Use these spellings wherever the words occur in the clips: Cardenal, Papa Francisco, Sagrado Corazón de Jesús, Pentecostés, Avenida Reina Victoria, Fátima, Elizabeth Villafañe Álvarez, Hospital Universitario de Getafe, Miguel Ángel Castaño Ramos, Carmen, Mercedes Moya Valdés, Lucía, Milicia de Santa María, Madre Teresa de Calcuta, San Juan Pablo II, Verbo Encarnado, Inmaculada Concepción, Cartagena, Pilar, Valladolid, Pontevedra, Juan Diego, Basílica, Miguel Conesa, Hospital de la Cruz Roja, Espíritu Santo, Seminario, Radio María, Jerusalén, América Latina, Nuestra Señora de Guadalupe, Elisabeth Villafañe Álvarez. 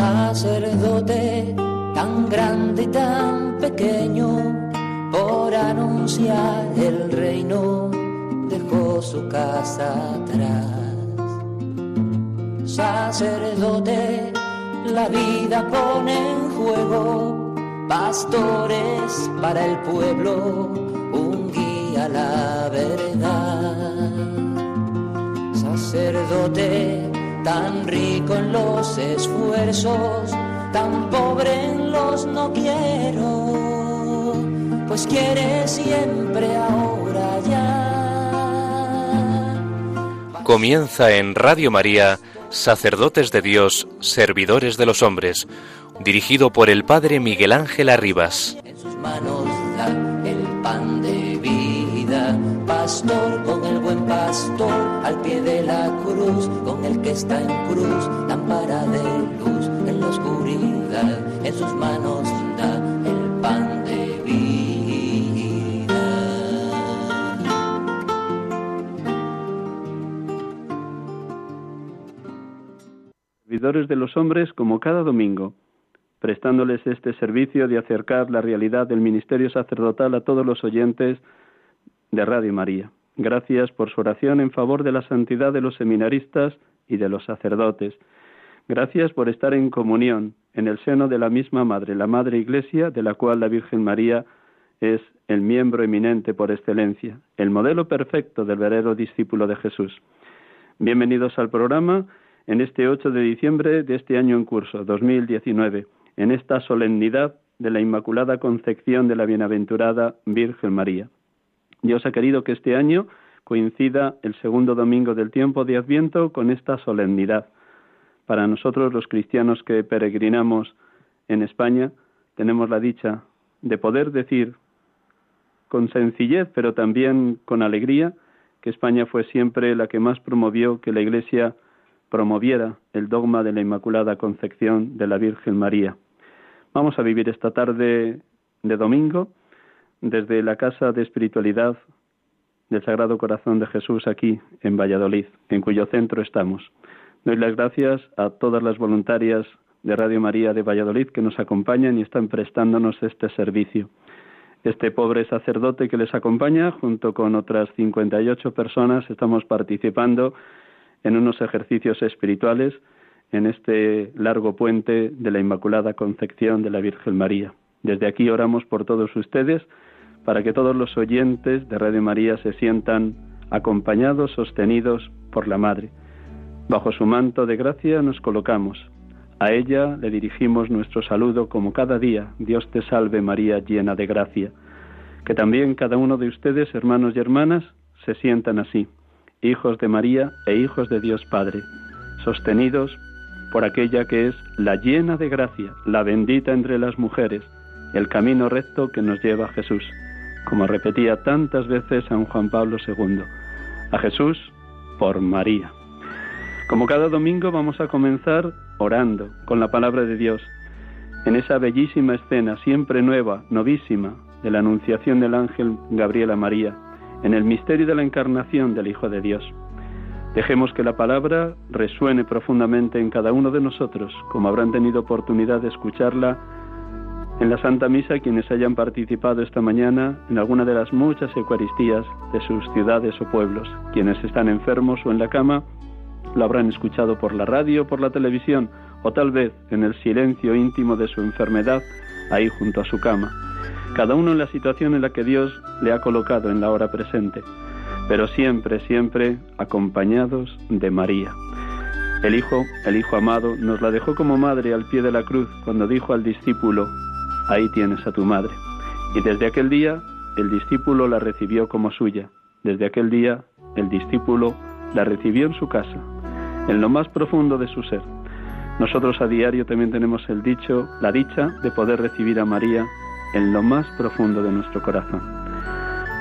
sacerdote tan grande y tan pequeño, por anunciar el reino dejó su casa atrás. Sacerdote, la vida pone en juego, pastores para el pueblo, un guía a la verdad. Sacerdote, tan rico en los esfuerzos, tan pobre en los no quiero, pues quiere siempre ahora ya. Comienza en Radio María, Sacerdotes de Dios, Servidores de los Hombres, dirigido por el Padre Miguel Ángel Arribas. En sus manos da el pan de vida, pastor con el buen pastor, al pie de la cruz, con el que está en cruz, lámpara de luz en la oscuridad, en sus manos da el pan de vida. Servidores de los hombres, como cada domingo, prestándoles este servicio de acercar la realidad del ministerio sacerdotal a todos los oyentes de Radio María. Gracias por su oración en favor de la santidad de los seminaristas y de los sacerdotes. Gracias por estar en comunión en el seno de la misma Madre, la Madre Iglesia, de la cual la Virgen María es el miembro eminente por excelencia, el modelo perfecto del verdadero discípulo de Jesús. Bienvenidos al programa en este 8 de diciembre de este año en curso, 2019, en esta solemnidad de la Inmaculada Concepción de la Bienaventurada Virgen María. Dios ha querido que este año coincida el segundo domingo del tiempo de Adviento con esta solemnidad. Para nosotros, los cristianos que peregrinamos en España, tenemos la dicha de poder decir con sencillez, pero también con alegría, que España fue siempre la que más promovió que la Iglesia promoviera el dogma de la Inmaculada Concepción de la Virgen María. Vamos a vivir esta tarde de domingo desde la Casa de Espiritualidad del Sagrado Corazón de Jesús, aquí en Valladolid, en cuyo centro estamos. Doy las gracias a todas las voluntarias de Radio María de Valladolid que nos acompañan y están prestándonos este servicio. Este pobre sacerdote que les acompaña, junto con otras 58 personas, estamos participando en unos ejercicios espirituales en este largo puente de la Inmaculada Concepción de la Virgen María. Desde aquí oramos por todos ustedes, para que todos los oyentes de Radio María se sientan acompañados, sostenidos por la Madre. Bajo su manto de gracia nos colocamos. A ella le dirigimos nuestro saludo como cada día: Dios te salve María, llena de gracia. Que también cada uno de ustedes, hermanos y hermanas, se sientan así, hijos de María e hijos de Dios Padre, sostenidos por aquella que es la llena de gracia, la bendita entre las mujeres, el camino recto que nos lleva a Jesús, como repetía tantas veces San Juan Pablo II, a Jesús por María. Como cada domingo vamos a comenzar orando con la palabra de Dios, en esa bellísima escena, siempre nueva, novísima, de la anunciación del ángel Gabriel a María, en el misterio de la encarnación del Hijo de Dios. Dejemos que la palabra resuene profundamente en cada uno de nosotros, como habrán tenido oportunidad de escucharla en la Santa Misa quienes hayan participado esta mañana en alguna de las muchas Eucaristías de sus ciudades o pueblos. Quienes están enfermos o en la cama lo habrán escuchado por la radio, por la televisión, o tal vez en el silencio íntimo de su enfermedad, ahí junto a su cama. Cada uno en la situación en la que Dios le ha colocado en la hora presente, pero siempre, siempre acompañados de María. El Hijo amado, nos la dejó como madre al pie de la cruz cuando dijo al discípulo: ahí tienes a tu madre. Y desde aquel día el discípulo la recibió como suya. Desde aquel día el discípulo la recibió en su casa, en lo más profundo de su ser. Nosotros a diario también tenemos la dicha de poder recibir a María en lo más profundo de nuestro corazón.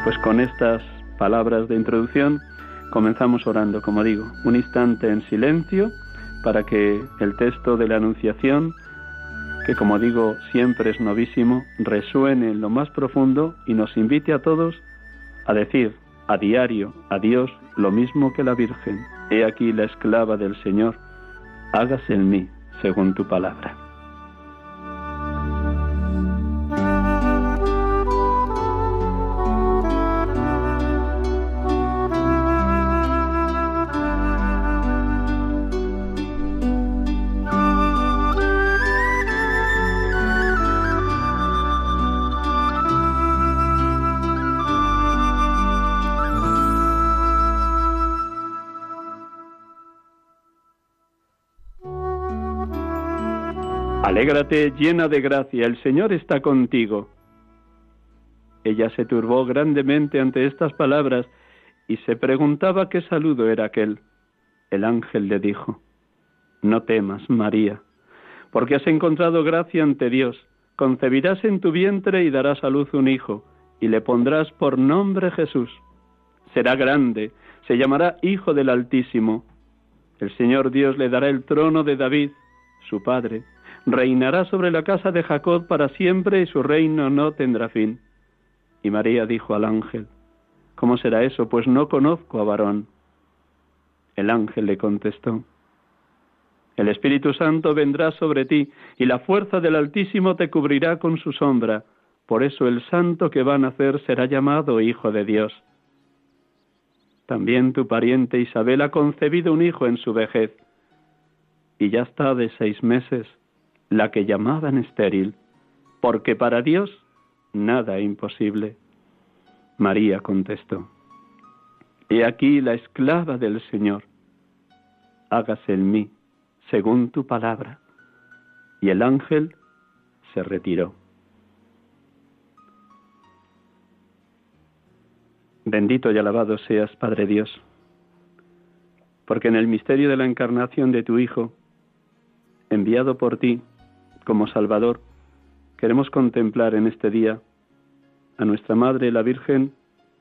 Pues con estas palabras de introducción comenzamos orando, como digo, un instante en silencio para que el texto de la Anunciación, que como digo siempre es novísimo, resuene en lo más profundo y nos invite a todos a decir a diario a Dios lo mismo que la Virgen: he aquí la esclava del Señor, hágase en mí según tu palabra. Alégrate, llena de gracia, el Señor está contigo. Ella se turbó grandemente ante estas palabras y se preguntaba qué saludo era aquel. El ángel le dijo: No temas, María, porque has encontrado gracia ante Dios. Concebirás en tu vientre y darás a luz un hijo, y le pondrás por nombre Jesús. Será grande, se llamará Hijo del Altísimo. El Señor Dios le dará el trono de David, su padre. Reinará sobre la casa de Jacob para siempre, y su reino no tendrá fin. Y María dijo al ángel: ¿Cómo será eso? Pues no conozco a varón. El ángel le contestó: El Espíritu Santo vendrá sobre ti, y la fuerza del Altísimo te cubrirá con su sombra. Por eso el santo que va a nacer será llamado Hijo de Dios. También tu pariente Isabel ha concebido un hijo en su vejez, y ya está de 6 meses. La que llamaban estéril, porque para Dios nada imposible. María contestó: He aquí la esclava del Señor, hágase en mí según tu palabra. Y el ángel se retiró. Bendito y alabado seas, Padre Dios, porque en el misterio de la encarnación de tu Hijo, enviado por ti como Salvador, queremos contemplar en este día a nuestra Madre, la Virgen,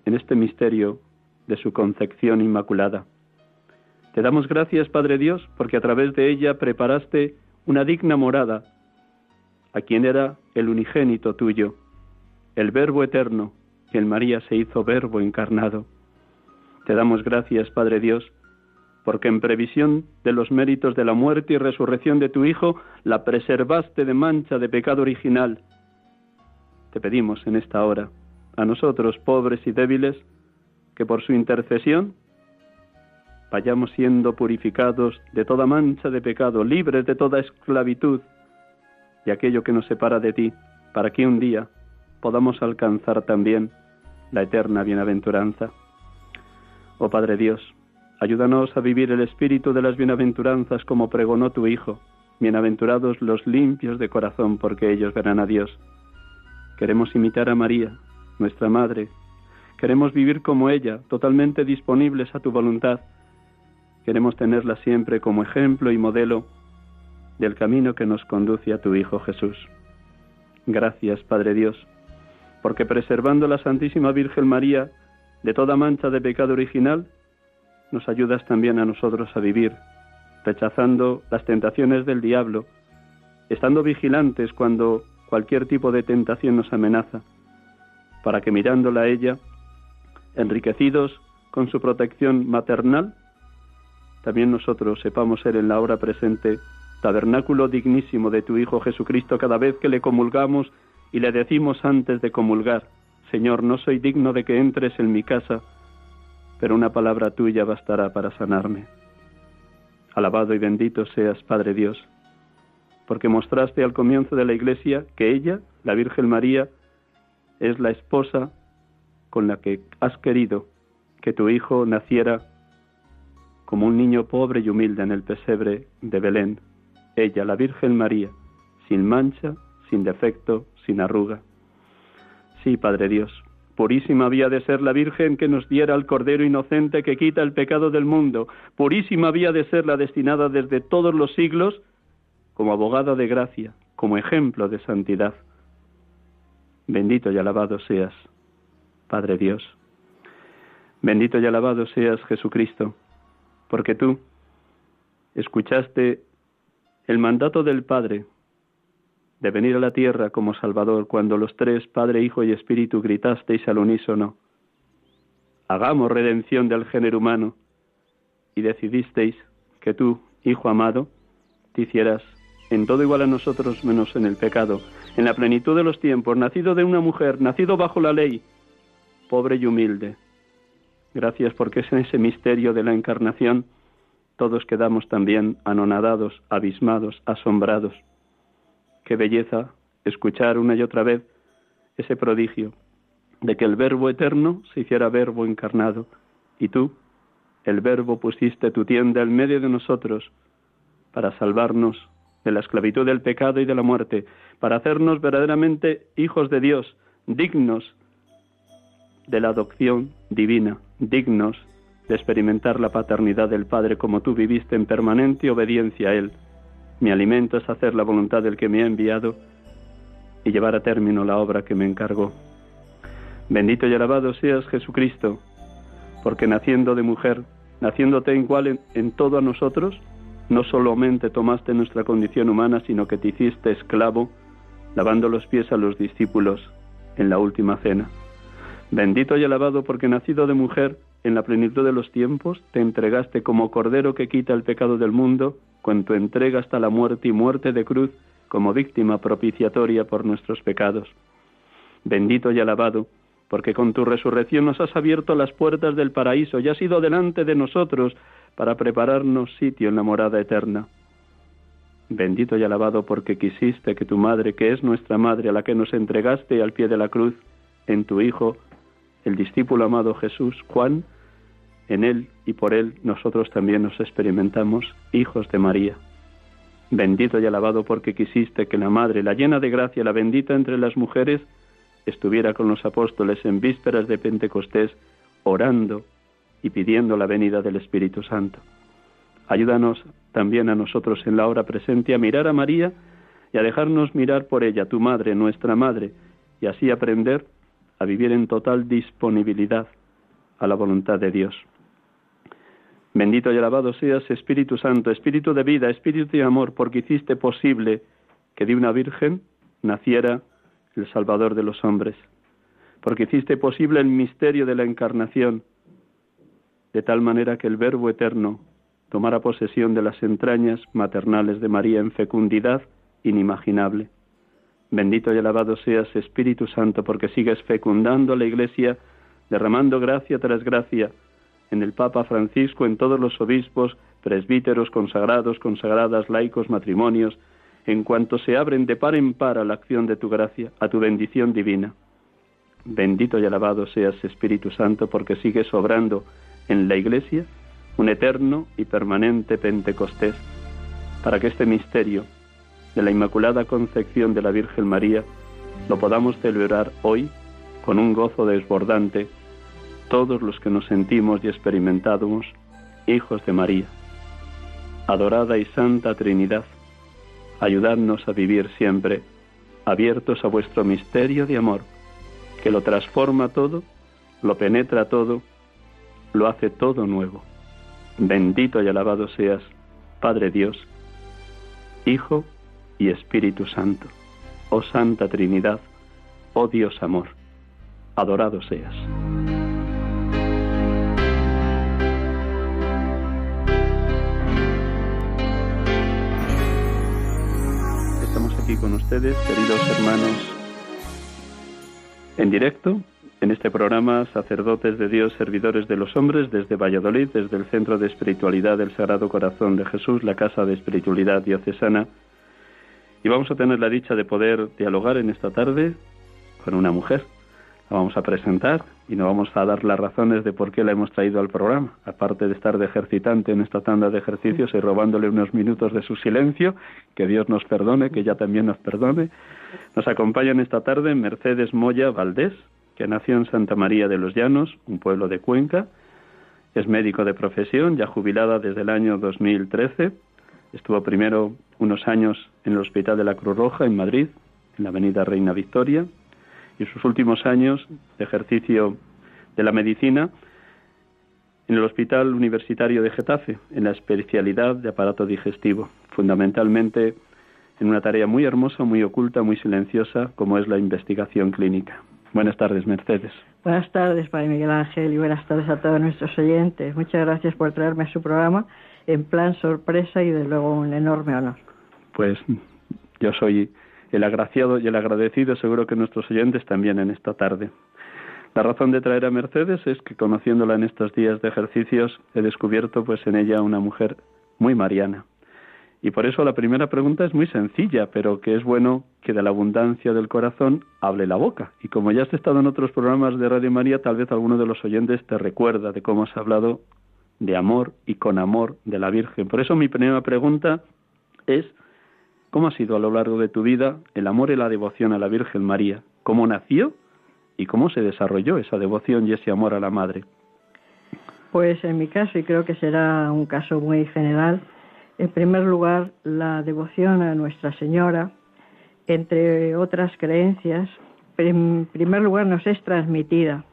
en este misterio de su concepción inmaculada. Te damos gracias, Padre Dios, porque a través de ella preparaste una digna morada a quien era el unigénito tuyo, el Verbo eterno, que en María se hizo Verbo encarnado. Te damos gracias, Padre Dios, porque en previsión de los méritos de la muerte y resurrección de tu Hijo, la preservaste de mancha de pecado original. Te pedimos en esta hora, a nosotros pobres y débiles, que por su intercesión vayamos siendo purificados de toda mancha de pecado, libres de toda esclavitud y aquello que nos separa de ti, para que un día podamos alcanzar también la eterna bienaventuranza. Oh Padre Dios, ayúdanos a vivir el espíritu de las bienaventuranzas como pregonó tu Hijo: bienaventurados los limpios de corazón, porque ellos verán a Dios. Queremos imitar a María, nuestra Madre. Queremos vivir como ella, totalmente disponibles a tu voluntad. Queremos tenerla siempre como ejemplo y modelo del camino que nos conduce a tu Hijo Jesús. Gracias, Padre Dios, porque preservando la Santísima Virgen María de toda mancha de pecado original, nos ayudas también a nosotros a vivir, rechazando las tentaciones del diablo, estando vigilantes cuando cualquier tipo de tentación nos amenaza, para que mirándola a ella, enriquecidos con su protección maternal, también nosotros sepamos ser en la hora presente tabernáculo dignísimo de tu Hijo Jesucristo cada vez que le comulgamos y le decimos antes de comulgar: Señor, no soy digno de que entres en mi casa, pero una palabra tuya bastará para sanarme. Alabado y bendito seas, Padre Dios, porque mostraste al comienzo de la Iglesia que ella, la Virgen María, es la esposa con la que has querido que tu Hijo naciera como un niño pobre y humilde en el pesebre de Belén. Ella, la Virgen María, sin mancha, sin defecto, sin arruga. Sí, Padre Dios, purísima había de ser la Virgen que nos diera al Cordero inocente que quita el pecado del mundo. Purísima había de ser la destinada desde todos los siglos como abogada de gracia, como ejemplo de santidad. Bendito y alabado seas, Padre Dios. Bendito y alabado seas, Jesucristo, porque tú escuchaste el mandato del Padre de venir a la tierra como Salvador, cuando los tres, Padre, Hijo y Espíritu, gritasteis al unísono: hagamos redención del género humano, y decidisteis que tú, Hijo amado, te hicieras en todo igual a nosotros menos en el pecado, en la plenitud de los tiempos, nacido de una mujer, nacido bajo la ley, pobre y humilde. Gracias porque es en ese misterio de la encarnación todos quedamos también anonadados, abismados, asombrados. Qué belleza escuchar una y otra vez ese prodigio de que el Verbo eterno se hiciera Verbo encarnado, y tú, el Verbo, pusiste tu tienda en medio de nosotros para salvarnos de la esclavitud del pecado y de la muerte, para hacernos verdaderamente hijos de Dios, dignos de la adopción divina, dignos de experimentar la paternidad del Padre como tú viviste en permanente obediencia a Él. Mi alimento es hacer la voluntad del que me ha enviado y llevar a término la obra que me encargó. Bendito y alabado seas, Jesucristo, porque naciendo de mujer, naciéndote igual en todo a nosotros, no solamente tomaste nuestra condición humana, sino que te hiciste esclavo, lavando los pies a los discípulos en la última cena. Bendito y alabado porque nacido de mujer, en la plenitud de los tiempos, te entregaste como cordero que quita el pecado del mundo, con tu entrega hasta la muerte y muerte de cruz, como víctima propiciatoria por nuestros pecados. Bendito y alabado porque con tu resurrección nos has abierto las puertas del paraíso y has ido delante de nosotros para prepararnos sitio en la morada eterna. Bendito y alabado porque quisiste que tu madre, que es nuestra madre, a la que nos entregaste al pie de la cruz, en tu Hijo, el discípulo amado Jesús, Juan, en él y por él nosotros también nos experimentamos hijos de María. Bendito y alabado porque quisiste que la madre, la llena de gracia, la bendita entre las mujeres, estuviera con los apóstoles en vísperas de Pentecostés, orando y pidiendo la venida del Espíritu Santo. Ayúdanos también a nosotros en la hora presente a mirar a María y a dejarnos mirar por ella, tu Madre, nuestra Madre, y así aprender a vivir en total disponibilidad a la voluntad de Dios. Bendito y alabado seas, Espíritu Santo, Espíritu de vida, Espíritu de amor, porque hiciste posible que de una virgen naciera el Salvador de los hombres, porque hiciste posible el misterio de la encarnación, de tal manera que el Verbo eterno tomara posesión de las entrañas maternales de María en fecundidad inimaginable. Bendito y alabado seas, Espíritu Santo, porque sigues fecundando a la Iglesia, derramando gracia tras gracia en el Papa Francisco, en todos los obispos, presbíteros, consagrados, consagradas, laicos, matrimonios, en cuanto se abren de par en par a la acción de tu gracia, a tu bendición divina. Bendito y alabado seas, Espíritu Santo, porque sigues obrando en la Iglesia un eterno y permanente Pentecostés, para que este misterio de la Inmaculada Concepción de la Virgen María lo podamos celebrar hoy con un gozo desbordante todos los que nos sentimos y experimentamos hijos de María. Adorada y Santa Trinidad, ayudadnos a vivir siempre abiertos a vuestro misterio de amor, que lo transforma todo, lo penetra todo, lo hace todo nuevo. Bendito y alabado seas, Padre Dios, Hijo y Espíritu Santo. Oh Santa Trinidad, oh Dios amor, adorado seas. Estamos aquí con ustedes, queridos hermanos, en directo, en este programa Sacerdotes de Dios, Servidores de los Hombres, desde Valladolid, desde el Centro de Espiritualidad del Sagrado Corazón de Jesús, la Casa de Espiritualidad Diocesana. Y vamos a tener la dicha de poder dialogar en esta tarde con una mujer. La vamos a presentar y nos vamos a dar las razones de por qué la hemos traído al programa. Aparte de estar de ejercitante en esta tanda de ejercicios y robándole unos minutos de su silencio, que Dios nos perdone, que ella también nos perdone. Nos acompañan esta tarde Mercedes Moya Valdés, que nació en Santa María de los Llanos, un pueblo de Cuenca. Es médico de profesión, ya jubilada desde el año 2013. Estuvo primero unos años en el Hospital de la Cruz Roja, en Madrid, en la Avenida Reina Victoria. Y sus últimos años de ejercicio de la medicina en el Hospital Universitario de Getafe, en la especialidad de aparato digestivo, fundamentalmente en una tarea muy hermosa, muy oculta, muy silenciosa, como es la investigación clínica. Buenas tardes, Mercedes. Buenas tardes, Padre Miguel Ángel, y buenas tardes a todos nuestros oyentes. Muchas gracias por traerme a su programa en plan sorpresa y, desde luego, un enorme honor. pues yo soy el agraciado y el agradecido, seguro que nuestros oyentes también en esta tarde. La razón de traer a Mercedes es que, conociéndola en estos días de ejercicios, he descubierto pues en ella una mujer muy mariana. Y por eso la primera pregunta es muy sencilla, pero que es bueno que de la abundancia del corazón hable la boca. Y como ya has estado en otros programas de Radio María, tal vez alguno de los oyentes te recuerda de cómo has hablado de amor y con amor de la Virgen. Por eso mi primera pregunta es: ¿cómo ha sido a lo largo de tu vida el amor y la devoción a la Virgen María? ¿Cómo nació y cómo se desarrolló esa devoción y ese amor a la Madre? Pues en mi caso, y creo que será un caso muy general, en primer lugar, la devoción a Nuestra Señora, entre otras creencias, en primer lugar nos es transmitida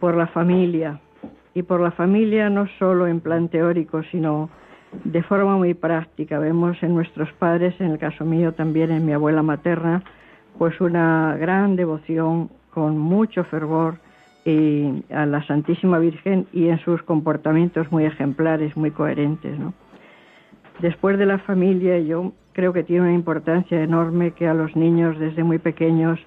por la familia, y por la familia no solo en plan teórico, sino de forma muy práctica. Vemos en nuestros padres, en el caso mío también en mi abuela materna, pues una gran devoción con mucho fervor a la Santísima Virgen y en sus comportamientos muy ejemplares, muy coherentes, ¿no? Después de la familia, yo creo que tiene una importancia enorme que a los niños desde muy pequeños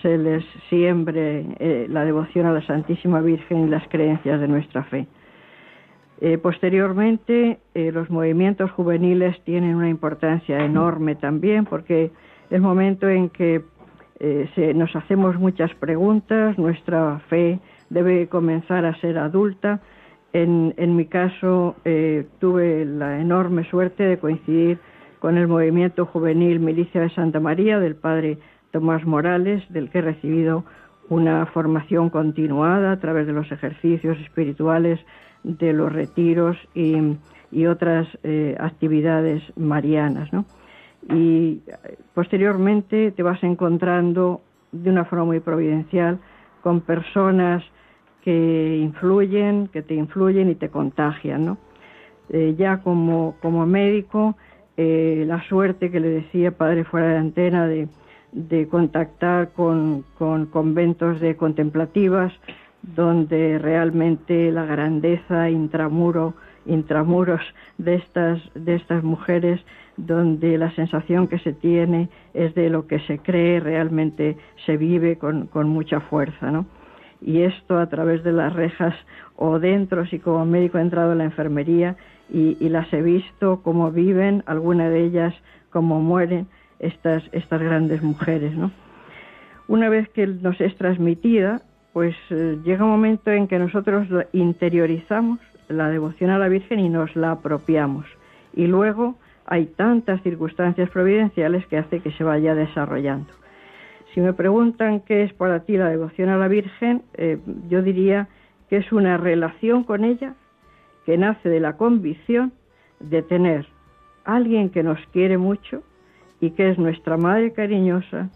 se les siembre la devoción a la Santísima Virgen y las creencias de nuestra fe. Posteriormente, los movimientos juveniles tienen una importancia enorme también, porque el momento en que nos hacemos muchas preguntas, nuestra fe debe comenzar a ser adulta. En mi caso, tuve la enorme suerte de coincidir con el movimiento juvenil Milicia de Santa María del padre Tomás Morales, del que he recibido una formación continuada a través de los ejercicios espirituales, de los retiros y otras actividades marianas, ¿no? Y posteriormente te vas encontrando de una forma muy providencial con personas que influyen, que te influyen y te contagian, ¿no? Ya como médico, la suerte que le decía padre fuera de antena de contactar con conventos de contemplativas, donde realmente la grandeza intramuros de estas mujeres, donde la sensación que se tiene es de lo que se cree, realmente se vive con mucha fuerza, ¿no? Y esto a través de las rejas o dentro, si como médico he entrado en la enfermería y las he visto cómo viven, alguna de ellas cómo mueren estas grandes mujeres, ¿no? Una vez que nos es transmitida, pues llega un momento en que nosotros interiorizamos la devoción a la Virgen y nos la apropiamos. Y luego hay tantas circunstancias providenciales que hace que se vaya desarrollando. Si me preguntan qué es para ti la devoción a la Virgen, yo diría que es una relación con ella que nace de la convicción de tener a alguien que nos quiere mucho y que es nuestra madre cariñosa,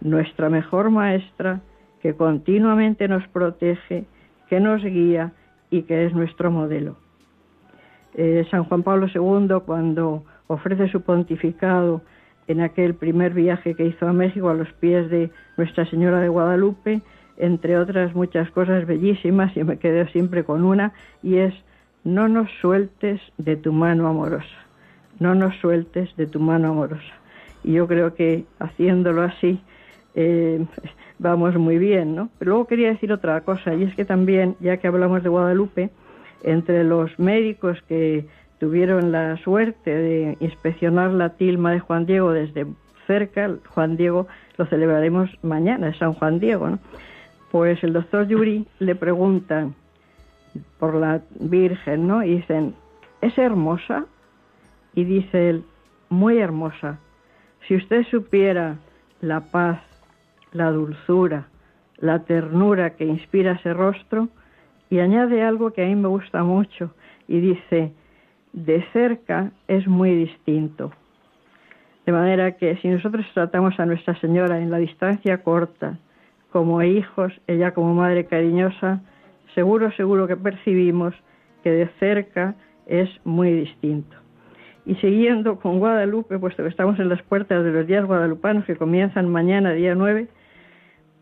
nuestra mejor maestra, que continuamente nos protege, que nos guía y que es nuestro modelo. San Juan Pablo II, cuando ofrece su pontificado en aquel primer viaje que hizo a México a los pies de Nuestra Señora de Guadalupe, entre otras muchas cosas bellísimas, y me quedo siempre con una, y es: no nos sueltes de tu mano amorosa, no nos sueltes de tu mano amorosa. Y yo creo que haciéndolo así vamos muy bien, ¿no? Pero luego quería decir otra cosa, y es que también, ya que hablamos de Guadalupe, entre los médicos que tuvieron la suerte de inspeccionar la tilma de Juan Diego desde cerca, Juan Diego lo celebraremos mañana, es San Juan Diego, ¿no? Pues el doctor Yuri le preguntan por la Virgen, ¿no? Y dicen: ¿es hermosa? Y dice él: muy hermosa. Si usted supiera la paz, la dulzura, la ternura que inspira ese rostro. Y añade algo que a mí me gusta mucho, y dice: de cerca es muy distinto. De manera que si nosotros tratamos a Nuestra Señora en la distancia corta, como hijos, ella como madre cariñosa, seguro que percibimos que de cerca es muy distinto. Y siguiendo con Guadalupe, puesto que estamos en las puertas de los días guadalupanos que comienzan mañana, día 9,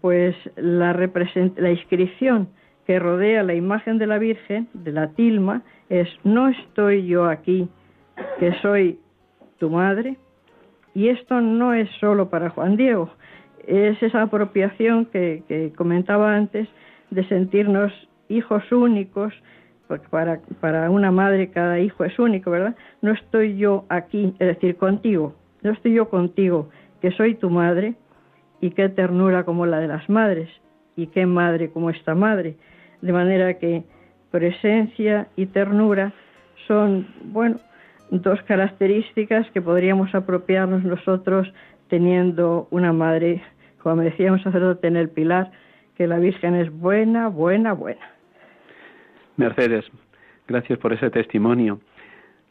pues la inscripción que rodea la imagen de la Virgen, de la tilma, es: no estoy yo aquí, que soy tu madre. Y esto no es solo para Juan Diego, es esa apropiación que comentaba antes de sentirnos hijos únicos, porque para una madre cada hijo es único, ¿verdad? No estoy yo aquí, es decir, contigo, no estoy yo contigo, que soy tu madre, y qué ternura como la de las madres, y qué madre como esta madre. De manera que presencia y ternura son, bueno, dos características que podríamos apropiarnos nosotros teniendo una madre, como me decía un sacerdote en el Pilar, que la Virgen es buena, buena, buena. Mercedes, gracias por ese testimonio.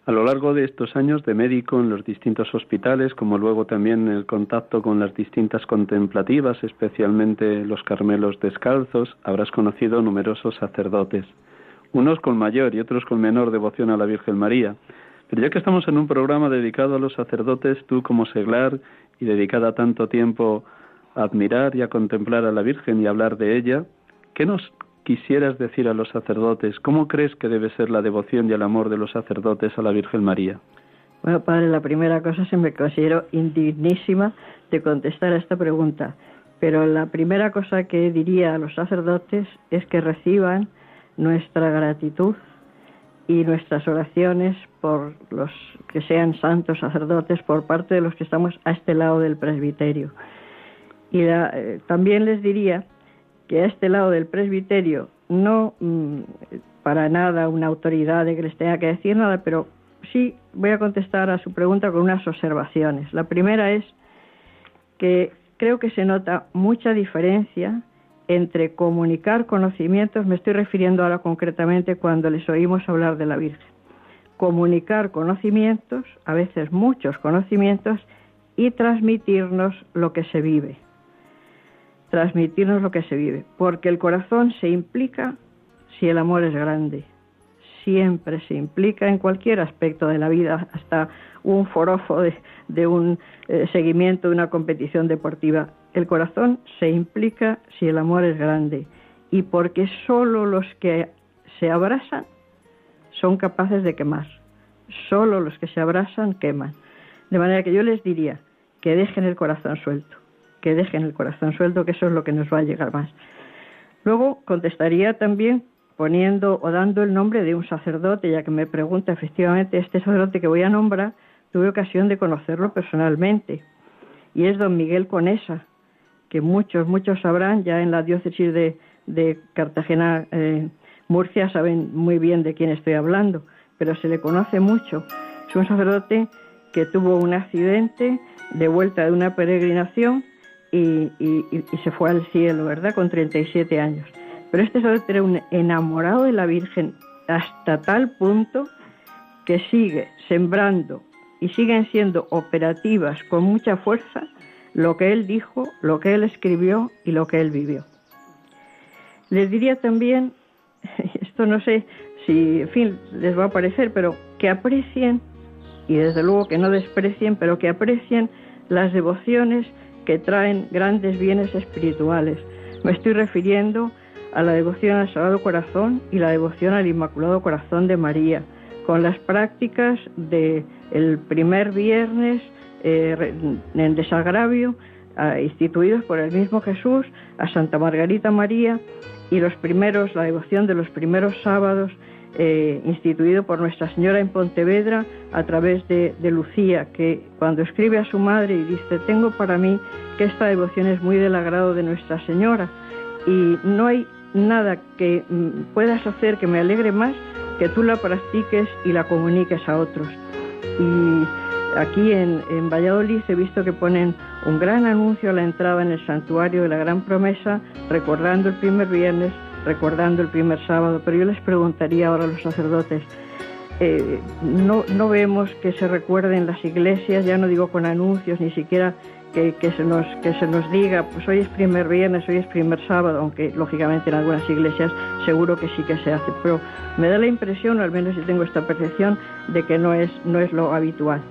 A lo largo de estos años de médico en los distintos hospitales, como luego también el contacto con las distintas contemplativas, especialmente los Carmelos Descalzos, habrás conocido numerosos sacerdotes, unos con mayor y otros con menor devoción a la Virgen María. Pero ya que estamos en un programa dedicado a los sacerdotes, tú como seglar y dedicada tanto tiempo a admirar y a contemplar a la Virgen y a hablar de ella, ¿qué nos quisieras decir a los sacerdotes? ¿Cómo crees que debe ser la devoción y el amor de los sacerdotes a la Virgen María? Bueno, padre, la primera cosa, se me considero indignísima de contestar a esta pregunta, pero la primera cosa que diría a los sacerdotes es que reciban nuestra gratitud y nuestras oraciones por los que sean santos sacerdotes por parte de los que estamos a este lado del presbiterio. Y también les diría que a este lado del presbiterio, no para nada una autoridad de que les tenga que decir nada, pero sí voy a contestar a su pregunta con unas observaciones. La primera es que creo que se nota mucha diferencia entre comunicar conocimientos, me estoy refiriendo ahora concretamente cuando les oímos hablar de la Virgen, comunicar conocimientos, a veces muchos conocimientos, y transmitirnos lo que se vive. Transmitirnos lo que se vive, porque el corazón se implica si el amor es grande, siempre se implica en cualquier aspecto de la vida, hasta un forofo de un seguimiento de una competición deportiva. El corazón se implica si el amor es grande, y porque solo los que se abrazan son capaces de quemar, solo los que se abrazan queman. De manera que yo les diría que dejen el corazón suelto, que dejen el corazón suelto, que eso es lo que nos va a llegar más. Luego contestaría también poniendo o dando el nombre de un sacerdote, ya que me pregunta. Efectivamente, este sacerdote que voy a nombrar tuve ocasión de conocerlo personalmente, y es don Miguel Conesa, que muchos sabrán, ya en la diócesis de Cartagena, Murcia, saben muy bien de quién estoy hablando, pero se le conoce mucho. Es un sacerdote que tuvo un accidente de vuelta de una peregrinación y se fue al cielo, ¿verdad?, con 37 años. Pero este sacerdote era un enamorado de la Virgen hasta tal punto que sigue sembrando y siguen siendo operativas con mucha fuerza lo que él dijo, lo que él escribió y lo que él vivió. Les diría también, esto no sé si, en fin, les va a parecer, pero que aprecien, y desde luego que no desprecien, pero que aprecien las devociones que traen grandes bienes espirituales. Me estoy refiriendo a la devoción al Sagrado Corazón y la devoción al Inmaculado Corazón de María, con las prácticas del primer viernes en desagravio, instituidos por el mismo Jesús, a Santa Margarita María, y la devoción de los primeros sábados, instituido por Nuestra Señora en Pontevedra a través de Lucía, que cuando escribe a su madre y dice: tengo para mí que esta devoción es muy del agrado de Nuestra Señora, y no hay nada que puedas hacer que me alegre más que tú la practiques y la comuniques a otros. Y aquí en Valladolid he visto que ponen un gran anuncio a la entrada en el santuario de la Gran Promesa, recordando el primer viernes, recordando el primer sábado. Pero yo les preguntaría ahora a los sacerdotes, no vemos que se recuerden las iglesias, ya no digo con anuncios, ni siquiera que se nos diga, pues hoy es primer viernes, hoy es primer sábado, aunque lógicamente en algunas iglesias seguro que sí que se hace, pero me da la impresión, o al menos yo tengo esta percepción, de que no es lo habitual.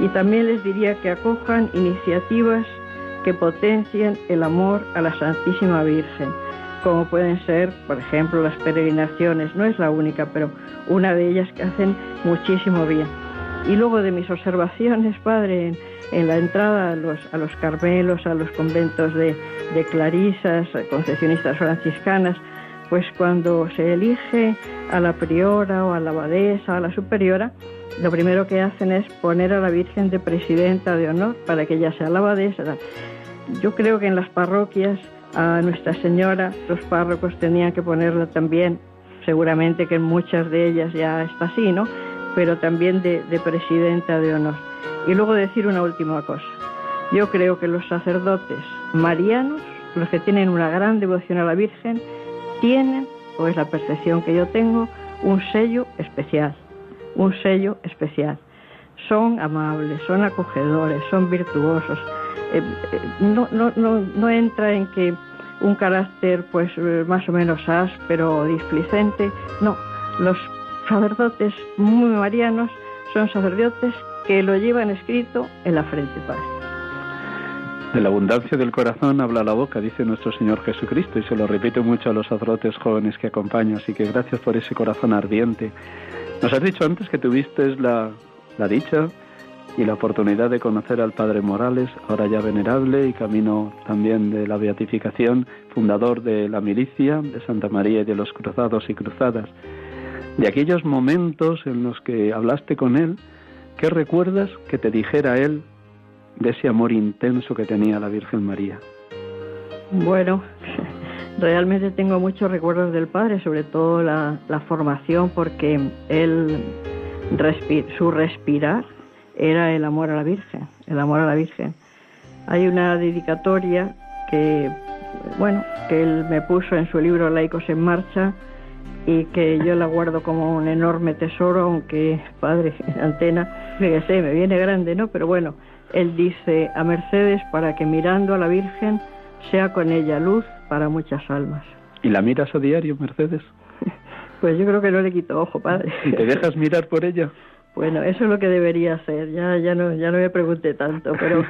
Y también les diría que acojan iniciativas que potencien el amor a la Santísima Virgen, como pueden ser, por ejemplo, las peregrinaciones. No es la única, pero una de ellas que hacen muchísimo bien. Y luego de mis observaciones, padre, en la entrada a los carmelos, a los conventos de clarisas, concesionistas franciscanas, pues cuando se elige a la priora o a la abadesa o a la superiora, lo primero que hacen es poner a la Virgen de presidenta de honor para que ella sea la abadesa. Yo creo que en las parroquias a Nuestra Señora los párrocos tenían que ponerla también, seguramente que en muchas de ellas ya está así, ¿no? Pero también de presidenta de honor. Y luego decir una última cosa. Yo creo que los sacerdotes marianos, los que tienen una gran devoción a la Virgen, tienen, o es la percepción que yo tengo, un sello especial. Un sello especial. Son amables, son acogedores, son virtuosos. No entra en que un carácter pues más o menos áspero o displicente. No, los sacerdotes muy marianos son sacerdotes que lo llevan escrito en la frente, Padre. De la abundancia del corazón habla la boca, dice nuestro Señor Jesucristo, y se lo repito mucho a los sacerdotes jóvenes que acompaño, así que gracias por ese corazón ardiente. Nos has dicho antes que tuviste la dicha y la oportunidad de conocer al Padre Morales, ahora ya venerable y camino también de la beatificación, fundador de la Milicia de Santa María y de los Cruzados y Cruzadas. De aquellos momentos en los que hablaste con él, ¿qué recuerdas que te dijera él de ese amor intenso que tenía la Virgen María? Bueno, realmente tengo muchos recuerdos del Padre, sobre todo la formación, porque él, su respirar era el amor a la Virgen, el amor a la Virgen. Hay una dedicatoria que él me puso en su libro Laicos en Marcha, y que yo la guardo como un enorme tesoro, aunque, padre, en antena, fíjese, me viene grande, ¿no? Pero bueno, él dice a Mercedes para que mirando a la Virgen sea con ella luz para muchas almas. ¿Y la miras a diario, Mercedes? Pues yo creo que no le quito ojo, padre. ¿Y te dejas mirar por ella? Bueno, eso es lo que debería hacer, ya no me pregunté tanto, pero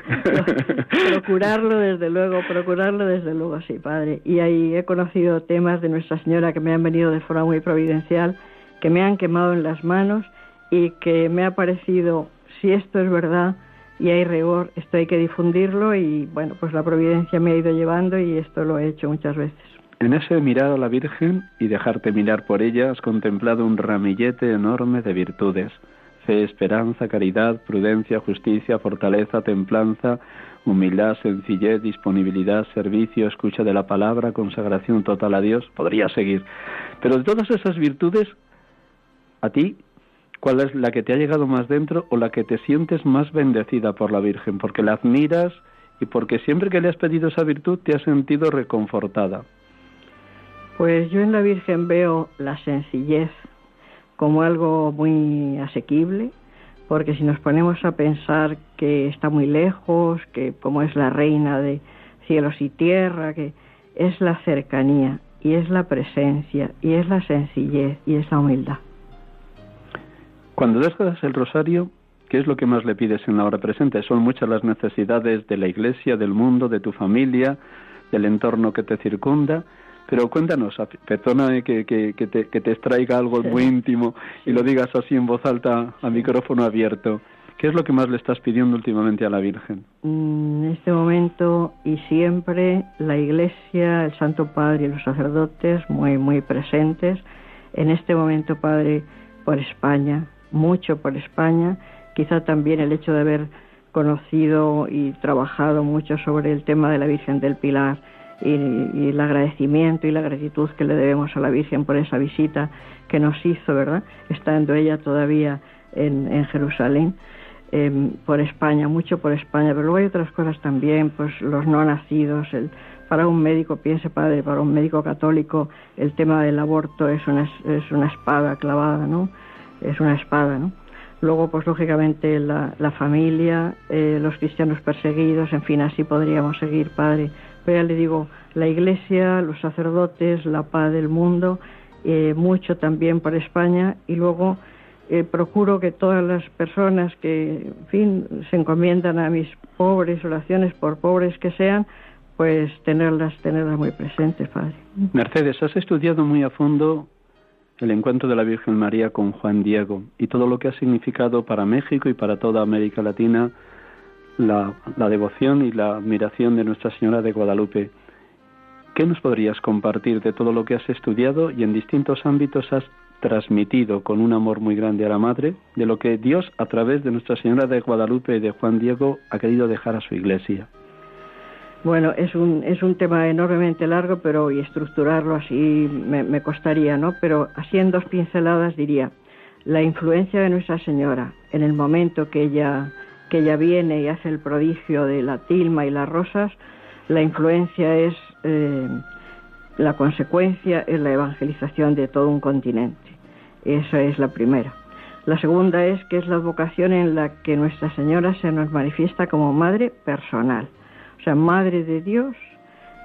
procurarlo desde luego, sí, padre. Y ahí he conocido temas de Nuestra Señora que me han venido de forma muy providencial, que me han quemado en las manos y que me ha parecido, si esto es verdad y hay rigor, esto hay que difundirlo, y bueno, pues la providencia me ha ido llevando y esto lo he hecho muchas veces. En ese mirar a la Virgen y dejarte mirar por ella, has contemplado un ramillete enorme de virtudes. Fe, esperanza, caridad, prudencia, justicia, fortaleza, templanza, humildad, sencillez, disponibilidad, servicio, escucha de la palabra, consagración total a Dios. Podría seguir. Pero de todas esas virtudes, ¿a ti cuál es la que te ha llegado más dentro o la que te sientes más bendecida por la Virgen? Porque la admiras y porque siempre que le has pedido esa virtud te has sentido reconfortada. Pues yo en la Virgen veo la sencillez como algo muy asequible, porque si nos ponemos a pensar que está muy lejos, que como es la reina de cielos y tierra, que es la cercanía, y es la presencia, y es la sencillez, y es la humildad. Cuando dejas el rosario, ¿qué es lo que más le pides en la hora presente? Son muchas las necesidades de la Iglesia, del mundo, de tu familia, del entorno que te circunda. Pero cuéntanos, perdóname que te extraiga algo muy íntimo y lo digas así en voz alta, a micrófono abierto. ¿Qué es lo que más le estás pidiendo últimamente a la Virgen? En este momento y siempre la Iglesia, el Santo Padre y los sacerdotes muy, muy presentes. En este momento, Padre, por España, mucho por España. Quizá también el hecho de haber conocido y trabajado mucho sobre el tema de la Virgen del Pilar, y el agradecimiento y la gratitud que le debemos a la Virgen por esa visita que nos hizo, ¿verdad?, estando ella todavía en Jerusalén, por España, mucho por España. Pero luego hay otras cosas también, pues los no nacidos, para un médico, piense, padre, para un médico católico el tema del aborto es una espada clavada, ¿no?, es una espada, ¿no? Luego, pues lógicamente la familia, los cristianos perseguidos, en fin, así podríamos seguir, padre. Pero ya le digo, la Iglesia, los sacerdotes, la paz del mundo, mucho también para España, y luego procuro que todas las personas que, en fin, se encomiendan a mis pobres oraciones, por pobres que sean, pues tenerlas muy presentes, padre. Mercedes, has estudiado muy a fondo el encuentro de la Virgen María con Juan Diego y todo lo que ha significado para México y para toda América Latina la devoción y la admiración de Nuestra Señora de Guadalupe. ¿Qué nos podrías compartir de todo lo que has estudiado y en distintos ámbitos has transmitido con un amor muy grande a la Madre de lo que Dios, a través de Nuestra Señora de Guadalupe y de Juan Diego, ha querido dejar a su Iglesia? Bueno, es un tema enormemente largo, pero y estructurarlo así me costaría, ¿no? Pero así en dos pinceladas diría, la influencia de Nuestra Señora en el momento que ella viene y hace el prodigio de la tilma y las rosas, la influencia es, la consecuencia es la evangelización de todo un continente. Esa es la primera. La segunda es que es la vocación en la que Nuestra Señora se nos manifiesta como madre personal. O sea, Madre de Dios,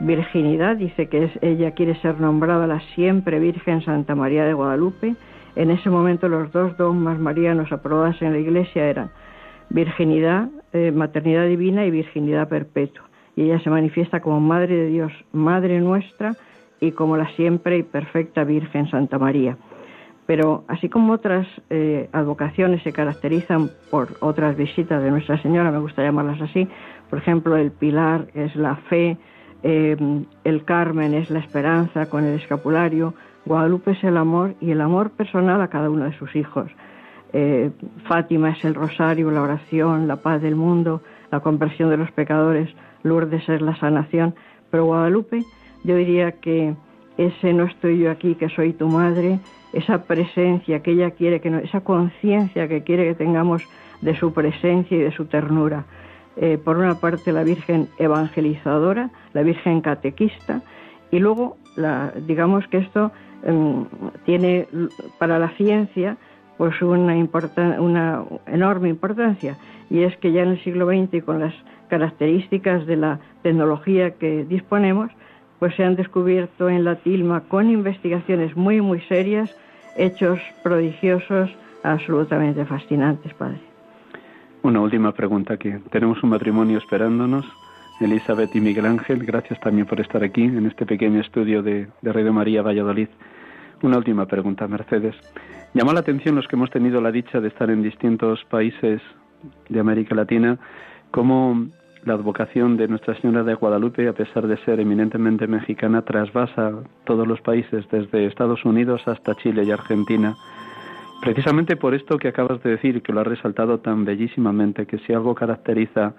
virginidad, dice que ella quiere ser nombrada la siempre Virgen Santa María de Guadalupe. En ese momento los dos dogmas marianos aprobados en la Iglesia eran virginidad, maternidad divina y virginidad perpetua. Y ella se manifiesta como Madre de Dios, Madre nuestra, y como la siempre y perfecta Virgen Santa María. Pero así como otras advocaciones se caracterizan por otras visitas de Nuestra Señora, me gusta llamarlas así, por ejemplo, el Pilar es la fe, el Carmen es la esperanza con el escapulario, Guadalupe es el amor y el amor personal a cada uno de sus hijos. Fátima es el rosario, la oración, la paz del mundo, la conversión de los pecadores, Lourdes es la sanación, pero Guadalupe, yo diría que ese no estoy yo aquí, que soy tu madre, esa presencia que ella quiere, esa conciencia que quiere que tengamos de su presencia y de su ternura. Por una parte la Virgen evangelizadora, la Virgen catequista, y luego digamos que esto tiene para la ciencia pues una enorme importancia, y es que ya en el siglo XX y con las características de la tecnología que disponemos, pues se han descubierto en la tilma, con investigaciones muy muy serias, hechos prodigiosos absolutamente fascinantes, padre. Una última pregunta aquí. Tenemos un matrimonio esperándonos, Elizabeth y Miguel Ángel, gracias también por estar aquí en este pequeño estudio de Radio María Valladolid. Una última pregunta, Mercedes. Llamó la atención los que hemos tenido la dicha de estar en distintos países de América Latina, cómo la advocación de Nuestra Señora de Guadalupe, a pesar de ser eminentemente mexicana, trasvasa todos los países, desde Estados Unidos hasta Chile y Argentina. Precisamente por esto que acabas de decir, que lo has resaltado tan bellísimamente, que si algo caracteriza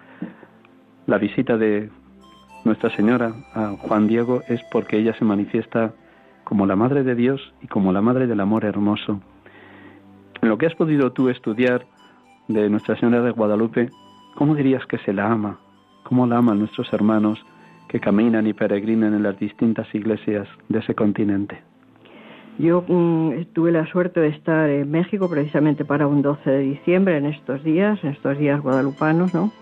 la visita de Nuestra Señora a Juan Diego es porque ella se manifiesta como la Madre de Dios y como la Madre del Amor Hermoso. En lo que has podido tú estudiar de Nuestra Señora de Guadalupe, ¿cómo dirías que se la ama? ¿Cómo la aman nuestros hermanos que caminan y peregrinan en las distintas iglesias de ese continente? Yo tuve la suerte de estar en México precisamente para un 12 de diciembre, en estos días guadalupanos, ¿no?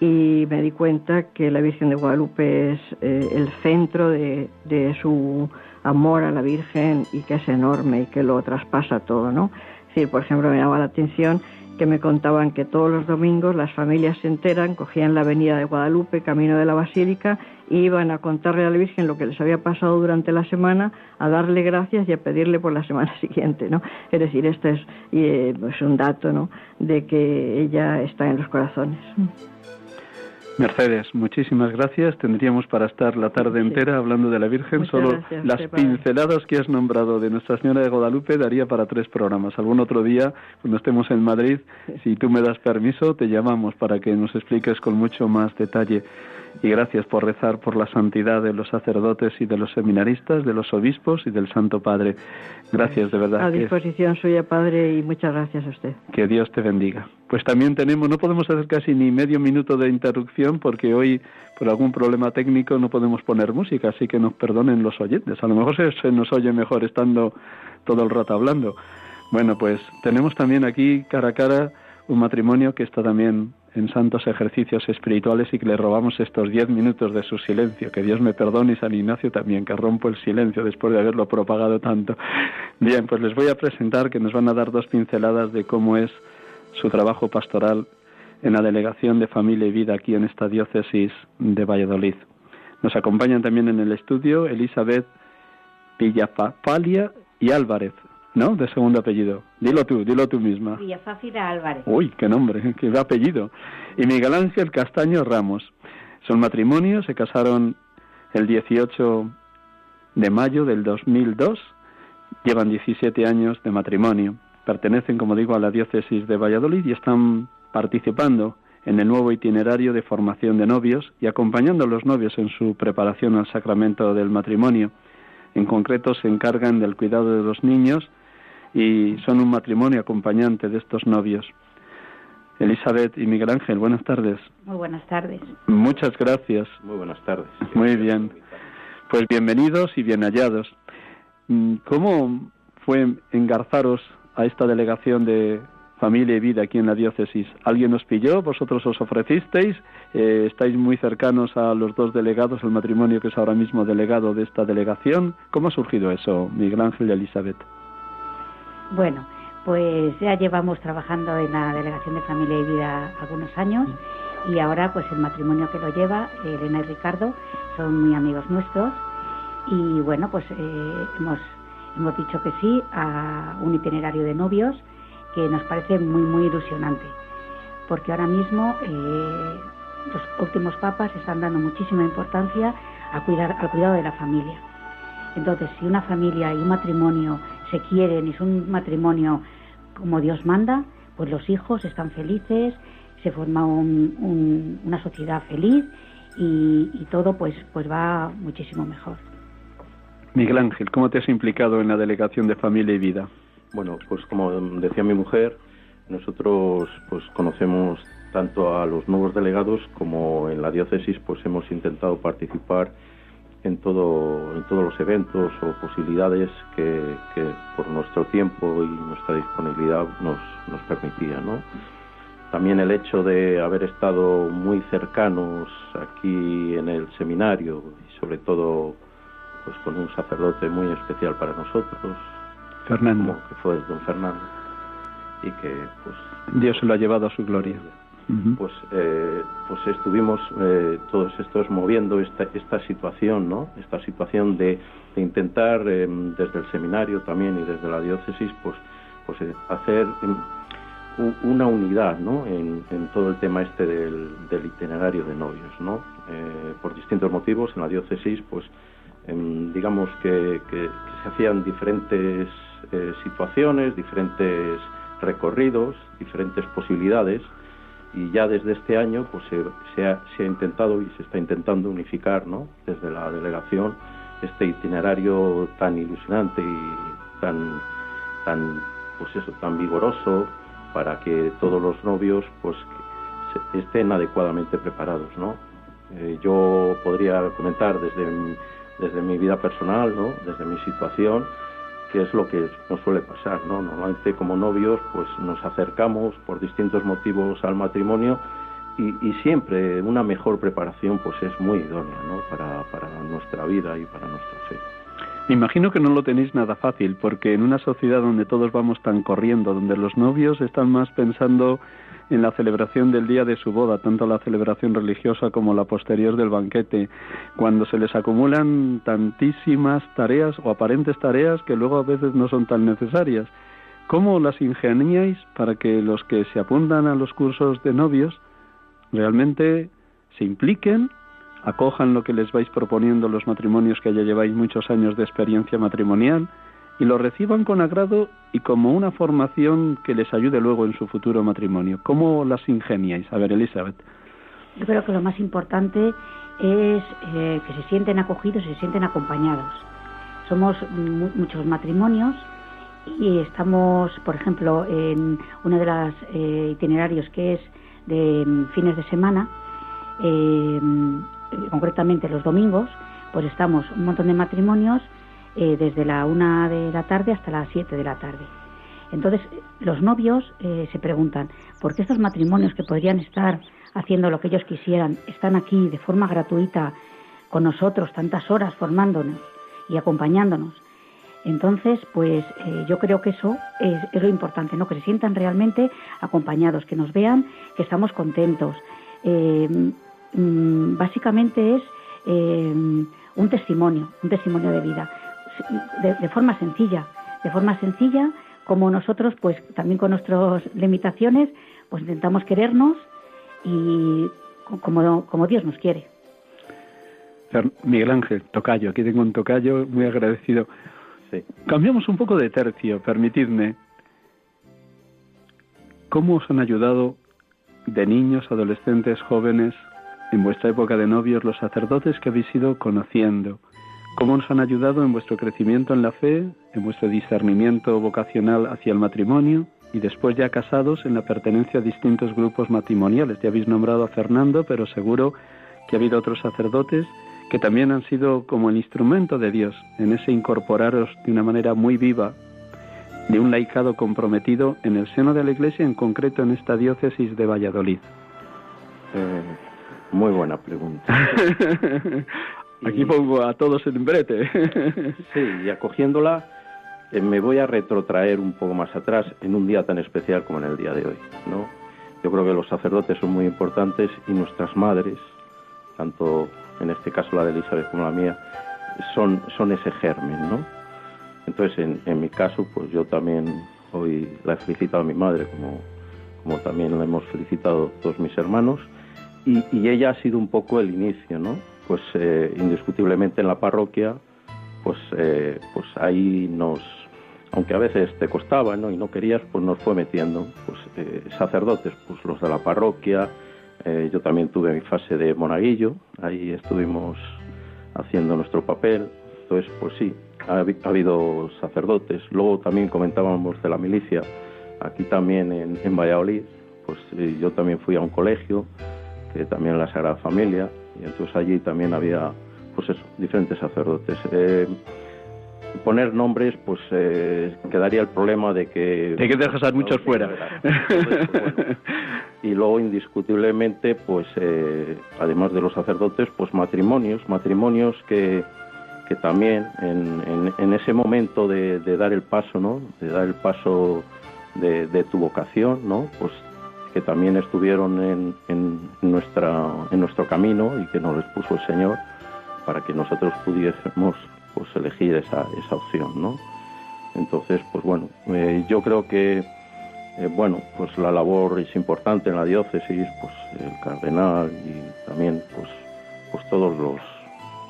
Y me di cuenta que la Virgen de Guadalupe es el centro de su amor a la Virgen, y que es enorme y que lo traspasa todo, ¿no? Es decir, por ejemplo, me llamaba la atención que me contaban que todos los domingos las familias se enteran, cogían la avenida de Guadalupe, camino de la Basílica, e iban a contarle a la Virgen lo que les había pasado durante la semana, a darle gracias y a pedirle por la semana siguiente, ¿no? Es decir, este es pues un dato, ¿no?, de que ella está en los corazones. Mercedes, muchísimas gracias. Tendríamos para estar la tarde entera hablando de la Virgen. Muchas solo gracias, las pinceladas que has nombrado de Nuestra Señora de Guadalupe daría para 3 programas. Algún otro día, cuando estemos en Madrid, si tú me das permiso, te llamamos para que nos expliques con mucho más detalle. Y gracias por rezar por la santidad de los sacerdotes y de los seminaristas, de los obispos y del Santo Padre. Gracias, de verdad. A disposición suya, padre, y muchas gracias a usted. Que Dios te bendiga. Pues también tenemos, no podemos hacer casi ni medio minuto de interrupción porque hoy, por algún problema técnico, no podemos poner música, así que nos perdonen los oyentes. A lo mejor se nos oye mejor estando todo el rato hablando. Bueno, pues tenemos también aquí, cara a cara, un matrimonio que está también en santos ejercicios espirituales y que le robamos estos 10 minutos de su silencio. Que Dios me perdone, y San Ignacio también, que rompo el silencio después de haberlo propagado tanto. Bien, pues les voy a presentar, que nos van a dar 2 pinceladas de cómo es su trabajo pastoral en la Delegación de Familia y Vida aquí en esta diócesis de Valladolid. Nos acompañan también en el estudio Elisabeth Villafañe y Álvarez, ¿no? De segundo apellido. Dilo tú misma. Villafañe Álvarez. Uy, qué nombre, qué apellido. Y Miguel Ángel Castaño Ramos. Son matrimonio, se casaron el 18 de mayo del 2002. Llevan 17 años de matrimonio. Pertenecen, como digo, a la diócesis de Valladolid y están participando en el nuevo itinerario de formación de novios y acompañando a los novios en su preparación al sacramento del matrimonio. En concreto, se encargan del cuidado de los niños y son un matrimonio acompañante de estos novios. Elizabeth y Miguel Ángel, buenas tardes. Muy buenas tardes. Muchas gracias. Muy buenas tardes. Muy bien. Pues bienvenidos y bien hallados. ¿Cómo fue engarzaros a esta delegación de familia y vida aquí en la diócesis? ¿Alguien os pilló? ¿Vosotros os ofrecisteis? ¿Estáis muy cercanos a los dos delegados, el matrimonio que es ahora mismo delegado de esta delegación? ¿Cómo ha surgido eso, Miguel Ángel y Elizabeth? Bueno, pues ya llevamos trabajando en la delegación de familia y vida algunos años y ahora pues el matrimonio que lo lleva, Elena y Ricardo, son muy amigos nuestros. Y bueno, pues hemos dicho que sí a un itinerario de novios que nos parece muy, muy ilusionante. Porque ahora mismo los últimos papas están dando muchísima importancia al cuidado de la familia. Entonces, si una familia y un matrimonio se quieren y es un matrimonio como Dios manda, pues los hijos están felices, se forma una sociedad feliz y todo pues va muchísimo mejor. Miguel Ángel, ¿cómo te has implicado en la Delegación de Familia y Vida? Bueno, pues como decía mi mujer, nosotros pues conocemos tanto a los nuevos delegados como en la diócesis pues hemos intentado participar en todos los eventos o posibilidades que por nuestro tiempo y nuestra disponibilidad nos permitía, ¿no? También el hecho de haber estado muy cercanos aquí en el seminario y sobre todo pues con un sacerdote muy especial para nosotros, Fernando, que fue don Fernando, y que pues Dios se lo ha llevado a su gloria. Pues pues estuvimos todos estos moviendo esta situación, ¿no? Esta situación de intentar desde el seminario también y desde la diócesis pues hacer una unidad, ¿no? En todo el tema este del itinerario de novios, ¿no? Por distintos motivos en la diócesis pues digamos que se hacían diferentes situaciones, diferentes recorridos, diferentes posibilidades y ya desde este año pues se ha intentado y se está intentando unificar, ¿no? Desde la delegación este itinerario tan ilusionante y tan pues eso, tan vigoroso para que todos los novios pues estén adecuadamente preparados, ¿no? Yo podría comentar desde mi vida personal, ¿no? Desde mi situación, que es lo que nos suele pasar, ¿no? Normalmente como novios pues nos acercamos por distintos motivos al matrimonio y siempre una mejor preparación pues es muy idónea, ¿no? Para nuestra vida y para nuestra fe. Imagino que no lo tenéis nada fácil, porque en una sociedad donde todos vamos tan corriendo, donde los novios están más pensando en la celebración del día de su boda, tanto la celebración religiosa como la posterior del banquete, cuando se les acumulan tantísimas tareas o aparentes tareas que luego a veces no son tan necesarias, ¿cómo las ingeniáis para que los que se apuntan a los cursos de novios realmente se impliquen, acojan lo que les vais proponiendo los matrimonios que ya lleváis muchos años de experiencia matrimonial y lo reciban con agrado y como una formación que les ayude luego en su futuro matrimonio? ¿Cómo las ingeniáis? A ver, Elizabeth. Yo creo que lo más importante es que se sienten acogidos y se sienten acompañados. Somos muchos matrimonios y estamos, por ejemplo, en uno de los itinerarios que es de fines de semana, concretamente los domingos, pues estamos un montón de matrimonios desde la 1 de la tarde hasta las 7 de la tarde. Entonces, los novios se preguntan, ¿por qué estos matrimonios que podrían estar haciendo lo que ellos quisieran, están aquí de forma gratuita con nosotros tantas horas formándonos y acompañándonos? Entonces, pues yo creo que eso es lo importante, ¿no? Que se sientan realmente acompañados, que nos vean que estamos contentos. Básicamente es un testimonio de vida. De forma sencilla, de forma sencilla, como nosotros, pues también con nuestras limitaciones, pues intentamos querernos y como Dios nos quiere. Miguel Ángel, tocayo, aquí tengo un tocayo muy agradecido. Sí. Cambiamos un poco de tercio, permitidme. ¿Cómo os han ayudado de niños, adolescentes, jóvenes, en vuestra época de novios, los sacerdotes que habéis ido conociendo? ¿Cómo os han ayudado en vuestro crecimiento en la fe, en vuestro discernimiento vocacional hacia el matrimonio y después ya casados en la pertenencia a distintos grupos matrimoniales? Ya habéis nombrado a Fernando, pero seguro que ha habido otros sacerdotes que también han sido como el instrumento de Dios en ese incorporaros de una manera muy viva de un laicado comprometido en el seno de la Iglesia, en concreto en esta diócesis de Valladolid. Muy buena pregunta. Aquí pongo a todos en brete. Sí, y acogiéndola me voy a retrotraer un poco más atrás en un día tan especial como en el día de hoy, ¿no? Yo creo que los sacerdotes son muy importantes y nuestras madres, tanto en este caso la de Elizabeth como la mía, son ese germen, ¿no? Entonces, en mi caso, pues yo también hoy la he felicitado a mi madre, como también la hemos felicitado todos mis hermanos, y ella ha sido un poco el inicio, ¿no? Pues indiscutiblemente en la parroquia, pues ahí nos, aunque a veces te costaba, ¿no? Y no querías, pues nos fue metiendo, pues sacerdotes, pues los de la parroquia. Yo también tuve mi fase de monaguillo, ahí estuvimos haciendo nuestro papel. Entonces, pues sí, ha habido sacerdotes. Luego también comentábamos de la milicia, aquí también en Valladolid, pues yo también fui a un colegio, que también la Sagrada Familia, y entonces allí también había, pues eso, diferentes sacerdotes. Poner nombres, pues quedaría el problema de que... Hay que dejar muchos fuera. Entonces, pues, bueno. Y luego, indiscutiblemente, pues además de los sacerdotes, pues matrimonios que también en ese momento de dar el paso, ¿no? De dar el paso de tu vocación, ¿no? Pues que también estuvieron en nuestro camino y que nos les puso el Señor para que nosotros pudiésemos, pues, elegir esa opción, ¿no? Entonces, pues bueno, yo creo que, bueno, pues la labor es importante en la diócesis, pues el cardenal y también, pues todos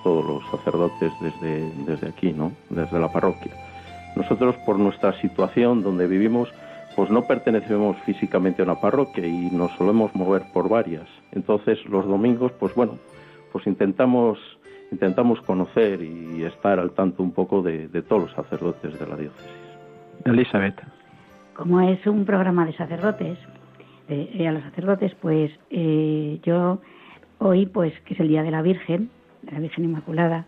los sacerdotes desde aquí, ¿no? Desde la parroquia. Nosotros, por nuestra situación donde vivimos, pues no pertenecemos físicamente a una parroquia y nos solemos mover por varias. Entonces, los domingos, pues bueno, pues intentamos conocer y estar al tanto un poco de todos los sacerdotes de la diócesis. Elizabeth. Como es un programa de sacerdotes, a los sacerdotes, pues yo hoy, pues que es el Día de la Virgen Inmaculada,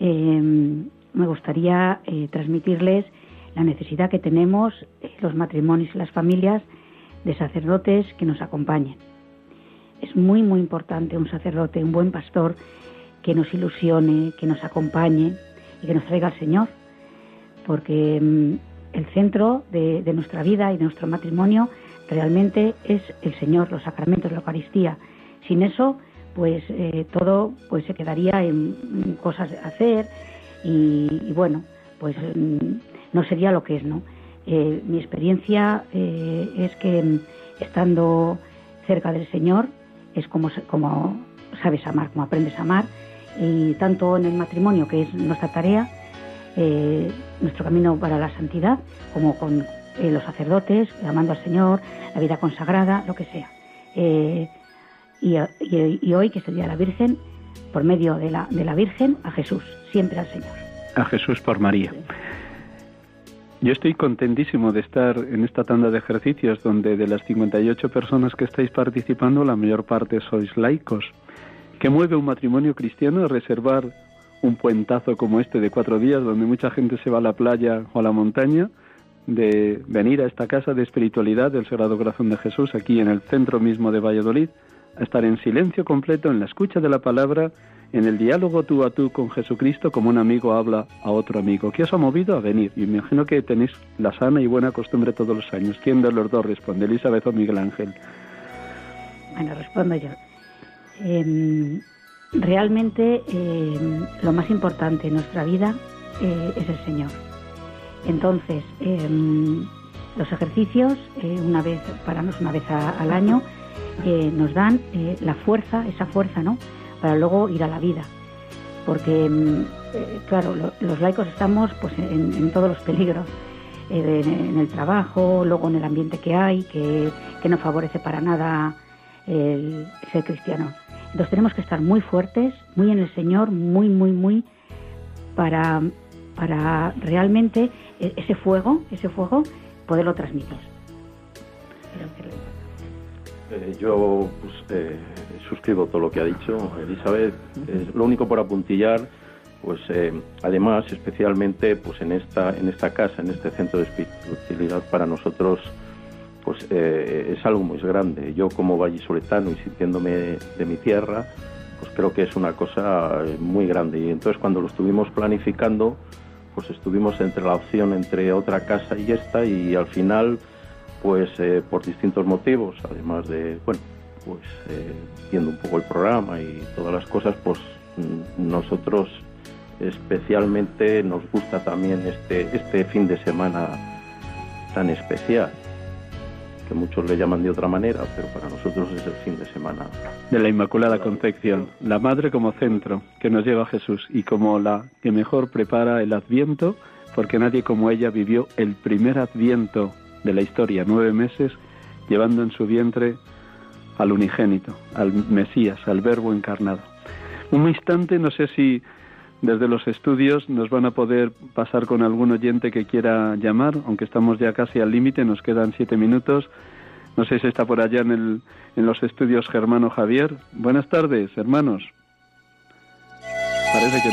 me gustaría transmitirles la necesidad que tenemos los matrimonios y las familias de sacerdotes que nos acompañen. Es muy, muy importante un sacerdote, un buen pastor, que nos ilusione, que nos acompañe y que nos traiga al Señor, porque el centro de nuestra vida y de nuestro matrimonio realmente es el Señor, los sacramentos, la Eucaristía. Sin eso, pues todo, pues se quedaría en cosas a hacer y bueno, pues no sería lo que es, ¿no? Mi experiencia es que estando cerca del Señor es como sabes amar, como aprendes a amar. Y tanto en el matrimonio, que es nuestra tarea, nuestro camino para la santidad, como con los sacerdotes, amando al Señor, la vida consagrada, lo que sea. Y hoy, que es el Día de la Virgen, por medio de la Virgen, a Jesús, siempre al Señor. A Jesús por María. Sí. Yo estoy contentísimo de estar en esta tanda de ejercicios, donde de las 58 personas que estáis participando, la mayor parte sois laicos. ¿Qué mueve un matrimonio cristiano a reservar un puentazo como este de 4 días, donde mucha gente se va a la playa o a la montaña, de venir a esta casa de espiritualidad del Sagrado Corazón de Jesús, aquí en el centro mismo de Valladolid, a estar en silencio completo, en la escucha de la palabra, en el diálogo tú a tú con Jesucristo, como un amigo habla a otro amigo? ¿Qué os ha movido a venir? Y me imagino que tenéis la sana y buena costumbre todos los años. ¿Quién de los dos responde, Elizabeth o Miguel Ángel? Bueno, respondo yo. Realmente lo más importante en nuestra vida es el Señor. Entonces, los ejercicios, una vez al año, nos dan la fuerza, esa fuerza, ¿no?, para luego ir a la vida. Porque, claro, los laicos estamos pues en todos los peligros, en el trabajo, luego en el ambiente que hay, que no favorece para nada el ser cristiano. Entonces tenemos que estar muy fuertes, muy en el Señor, muy, para realmente ese fuego, poderlo transmitir. Yo suscribo todo lo que ha dicho Elisabeth. Lo único por apuntillar, pues además, especialmente pues en esta casa, en este centro de espiritualidad, para nosotros pues es algo muy grande. Yo, como vallisoletano y sintiéndome de mi tierra, pues creo que es una cosa muy grande. Y entonces, cuando lo estuvimos planificando, pues estuvimos entre la opción entre otra casa y esta, y al final, pues por distintos motivos, además de, bueno, pues viendo un poco el programa y todas las cosas, pues nosotros especialmente nos gusta también este fin de semana tan especial, que muchos le llaman de otra manera, pero para nosotros es el fin de semana de la Inmaculada Concepción, la Madre como centro que nos lleva a Jesús y como la que mejor prepara el Adviento, porque nadie como ella vivió el primer Adviento de la historia, 9 meses, llevando en su vientre al unigénito, al Mesías, al Verbo Encarnado. Un instante, no sé si desde los estudios nos van a poder pasar con algún oyente que quiera llamar, aunque estamos ya casi al límite, nos quedan 7 minutos. No sé si está por allá en los estudios Germano Javier. Buenas tardes, hermanos. Parece que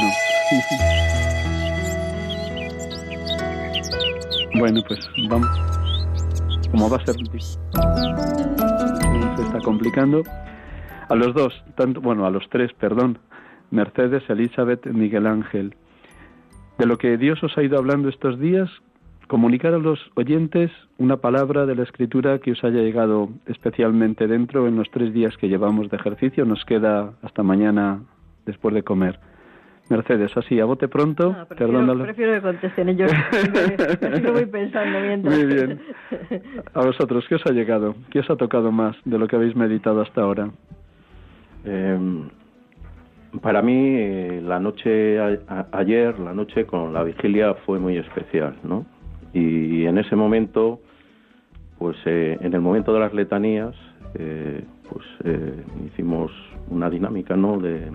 no. Bueno, pues vamos. Como va a ser, se está complicando. A los dos, a los tres, perdón, Mercedes, Elizabeth, Miguel Ángel. De lo que Dios os ha ido hablando estos días, comunicar a los oyentes una palabra de la Escritura que os haya llegado especialmente dentro en los 3 días que llevamos de ejercicio. Nos queda hasta mañana después de comer. Mercedes, así, a bote pronto. No, prefiero que contesten ellos. Lo voy pensando mientras. Muy bien. A vosotros, ¿qué os ha llegado? ¿Qué os ha tocado más de lo que habéis meditado hasta ahora? Para mí, la noche ayer, la noche con la vigilia, fue muy especial, ¿no? Y en ese momento, pues en el momento de las letanías, hicimos una dinámica, ¿no?, de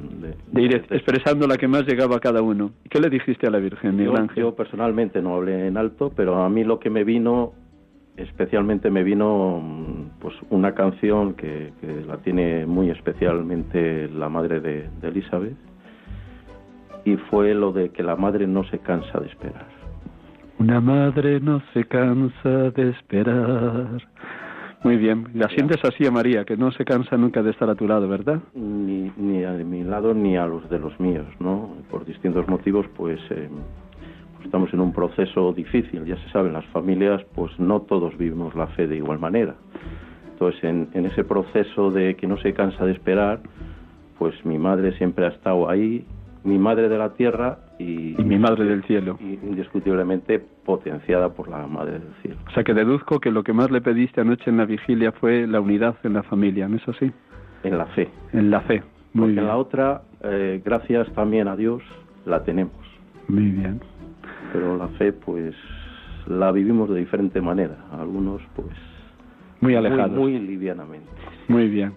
ir expresando la que más llegaba a cada uno. ¿Qué le dijiste a la Virgen, Miguel Ángel? Yo personalmente no hablé en alto, pero a mí lo que me vino, especialmente me vino, pues una canción que la tiene muy especialmente la madre de Elizabeth, y fue lo de que la madre no se cansa de esperar. Una madre no se cansa de esperar. Muy bien. La sientes así a María, que no se cansa nunca de estar a tu lado, ¿verdad? Ni a mi lado ni a los de los míos, ¿no? Por distintos motivos, pues estamos en un proceso difícil. Ya se saben, las familias, pues no todos vivimos la fe de igual manera. Entonces, en ese proceso de que no se cansa de esperar, pues mi madre siempre ha estado ahí, mi madre de la tierra y mi madre del cielo, indiscutiblemente potenciada por la madre del cielo. O sea, que deduzco que lo que más le pediste anoche en la vigilia fue la unidad en la familia, ¿no es así? En la fe. En la fe, muy bien. Porque la otra, gracias también a Dios, la tenemos. Muy bien. Pero la fe, pues, la vivimos de diferente manera. Algunos, pues, muy alejados. Muy livianamente. Muy bien.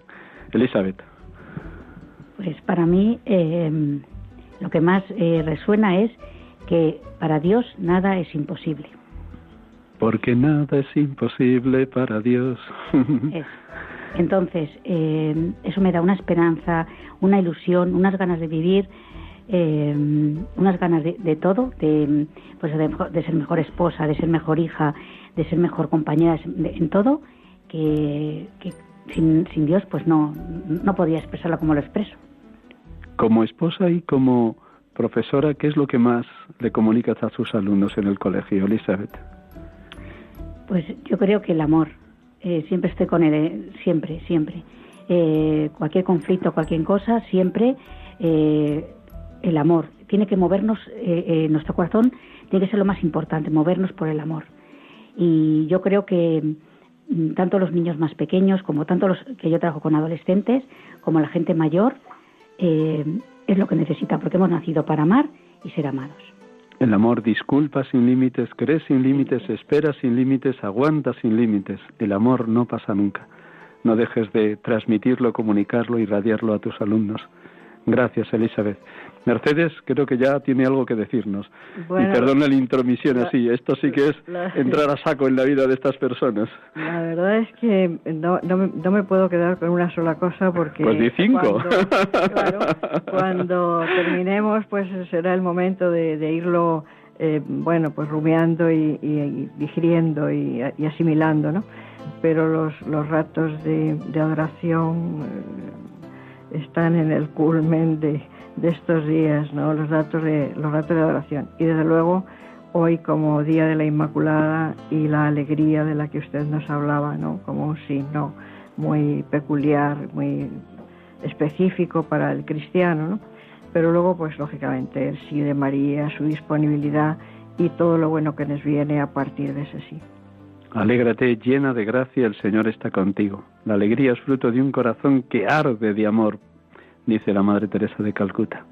Elizabeth. Pues para mí, lo que más resuena es que para Dios nada es imposible. Porque nada es imposible para Dios. Eso. Entonces, eso me da una esperanza, una ilusión, unas ganas de vivir, unas ganas de todo, de ser mejor esposa, de ser mejor hija, de ser mejor compañera en todo, que sin Dios pues no podía expresarlo como lo expreso. Como esposa y como profesora, ¿qué es lo que más le comunicas a sus alumnos en el colegio, Elizabeth? Pues yo creo que el amor. Siempre estoy con él, siempre. Cualquier conflicto, cualquier cosa, siempre el amor. tiene que movernos, nuestro corazón tiene que ser lo más importante, movernos por el amor. Y yo creo que tanto los niños más pequeños, como tanto los que yo trabajo con adolescentes, como la gente mayor, es lo que necesita, porque hemos nacido para amar y ser amados. El amor disculpa sin límites, cree sin límites, espera sin límites, aguanta sin límites. El amor no pasa nunca. No dejes de transmitirlo, comunicarlo y irradiarlo a tus alumnos. Gracias, Elizabeth. Mercedes, creo que ya tiene algo que decirnos. Bueno, y perdona la intromisión así, esto sí que es entrar a saco en la vida de estas personas. La verdad es que no me puedo quedar con una sola cosa porque... Pues ni cinco. Cuando terminemos, pues será el momento de irlo, bueno, pues rumiando y digiriendo y asimilando, ¿no? Pero los ratos de adoración... están en el culmen de estos días, ¿no? Los ratos de adoración. Y desde luego, hoy como Día de la Inmaculada y la alegría de la que usted nos hablaba, ¿no? Como un signo muy peculiar, muy específico para el cristiano, ¿no? Pero luego, pues lógicamente, el sí de María, su disponibilidad y todo lo bueno que nos viene a partir de ese sí. Alégrate, llena de gracia, el Señor está contigo. La alegría es fruto de un corazón que arde de amor, dice la Madre Teresa de Calcuta.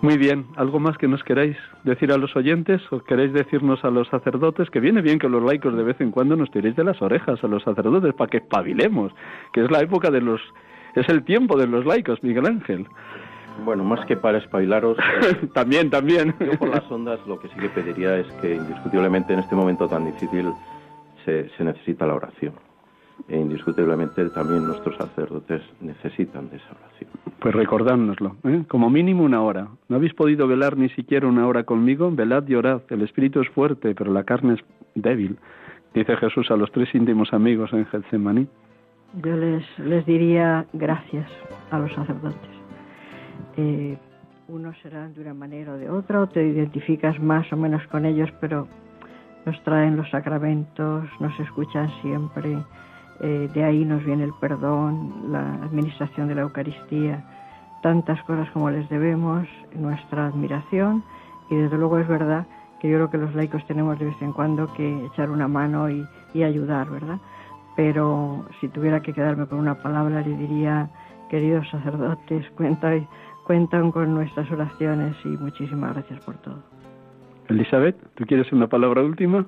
Muy bien, ¿algo más que nos queráis decir a los oyentes? ¿O queréis decirnos a los sacerdotes? Que viene bien que los laicos de vez en cuando nos tiréis de las orejas a los sacerdotes para que espabilemos, que es la época de los... es el tiempo de los laicos, Miguel Ángel. Bueno, más que para espabilaros... también. Yo por las ondas lo que sí que pediría es que indiscutiblemente en este momento tan difícil... Se necesita la oración. E indiscutiblemente también nuestros sacerdotes necesitan de esa oración. Pues recordárnoslo, ¿eh? Como mínimo una hora. No habéis podido velar ni siquiera una hora conmigo, velad y orad. El espíritu es fuerte, pero la carne es débil, dice Jesús a los tres íntimos amigos en Getsemaní. Yo les diría gracias a los sacerdotes. Unos serán de una manera o de otra, o te identificas más o menos con ellos, pero... nos traen los sacramentos, nos escuchan siempre, de ahí nos viene el perdón, la administración de la Eucaristía, tantas cosas como les debemos, nuestra admiración, y desde luego es verdad que yo creo que los laicos tenemos de vez en cuando que echar una mano y ayudar, ¿verdad? Pero si tuviera que quedarme con una palabra, le diría, queridos sacerdotes, cuentan con nuestras oraciones y muchísimas gracias por todo. Elizabeth, ¿tú quieres una palabra última?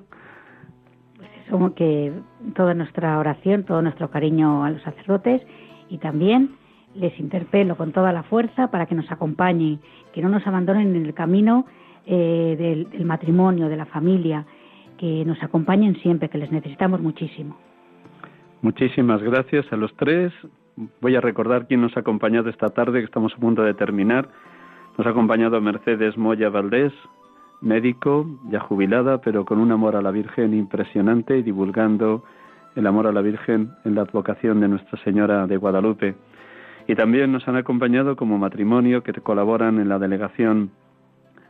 Pues eso, que toda nuestra oración, todo nuestro cariño a los sacerdotes, y también les interpelo con toda la fuerza para que nos acompañen, que no nos abandonen en el camino del matrimonio, de la familia, que nos acompañen siempre, que les necesitamos muchísimo. Muchísimas gracias a los tres. Voy a recordar quién nos ha acompañado esta tarde, que estamos a punto de terminar. Nos ha acompañado Mercedes Moya Valdés, médico, ya jubilada, pero con un amor a la Virgen impresionante y divulgando el amor a la Virgen en la advocación de Nuestra Señora de Guadalupe. Y también nos han acompañado como matrimonio que colaboran en la Delegación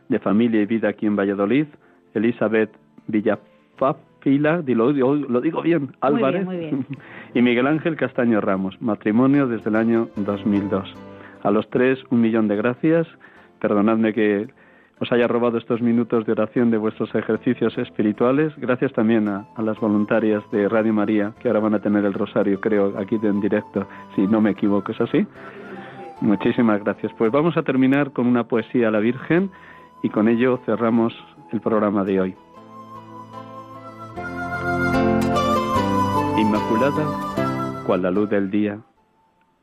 de Familia y Vida aquí en Valladolid, Elisabeth Villafañe, lo digo bien, Álvarez, muy bien. Y Miguel Ángel Castaño Ramos, matrimonio desde el año 2002. A los tres, 1 millón de gracias. Perdonadme que... os haya robado estos minutos de oración de vuestros ejercicios espirituales. Gracias también a las voluntarias de Radio María, que ahora van a tener el rosario, creo, aquí en directo, si no me equivoco, ¿es así? Muchísimas gracias. Pues vamos a terminar con una poesía a la Virgen y con ello cerramos el programa de hoy. Inmaculada, cual la luz del día,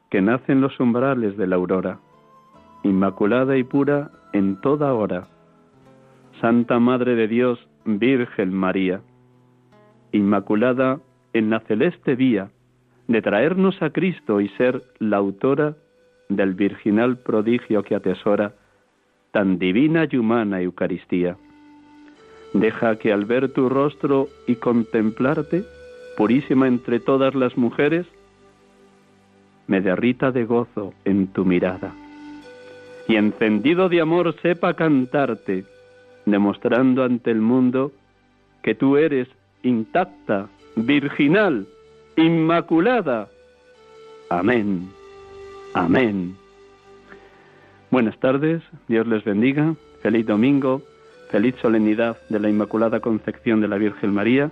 que nace en los umbrales de la aurora, inmaculada y pura, en toda hora, Santa Madre de Dios, Virgen María, inmaculada en la celeste vía de traernos a Cristo y ser la autora del virginal prodigio que atesora tan divina y humana Eucaristía. Deja que al ver tu rostro y contemplarte, purísima entre todas las mujeres, me derrita de gozo en tu mirada. Y encendido de amor sepa cantarte, demostrando ante el mundo que tú eres intacta, virginal, inmaculada. Amén. Amén. Buenas tardes, Dios les bendiga, feliz domingo, feliz solemnidad de la Inmaculada Concepción de la Virgen María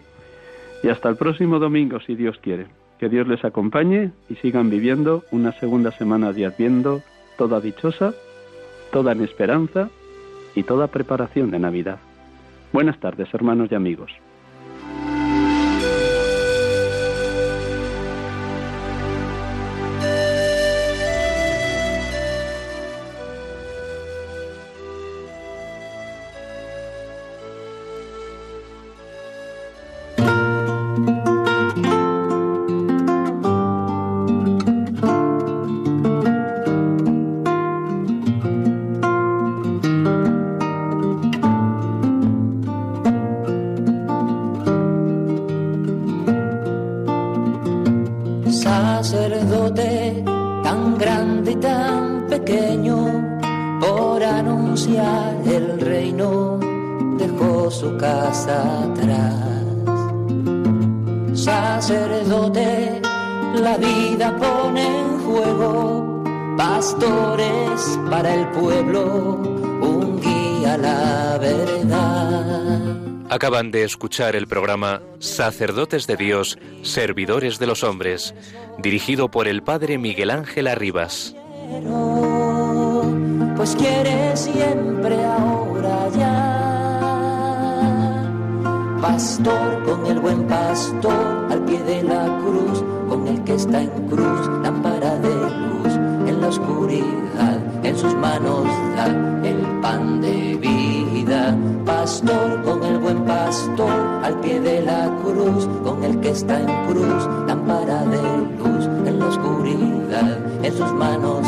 y hasta el próximo domingo, si Dios quiere. Que Dios les acompañe y sigan viviendo una segunda semana de Adviento, toda dichosa, toda en esperanza y toda preparación de Navidad. Buenas tardes, hermanos y amigos. Sacerdote tan grande y tan pequeño, por anunciar el reino dejó su casa atrás. Sacerdote, la vida pone en juego, pastores para el pueblo, un guía a la verdad. Acaban de escuchar el programa Sacerdotes de Dios, Servidores de los Hombres, dirigido por el padre Miguel Ángel Arribas. Pues quiere siempre ahora ya, pastor con el buen pastor al pie de la cruz, con el que está en cruz, lámpara de luz en la oscuridad, en sus manos da el pan de vida. Pastor con el buen pastor al pie de la cruz, con el que está en cruz, lámpara de luz en la oscuridad, en sus manos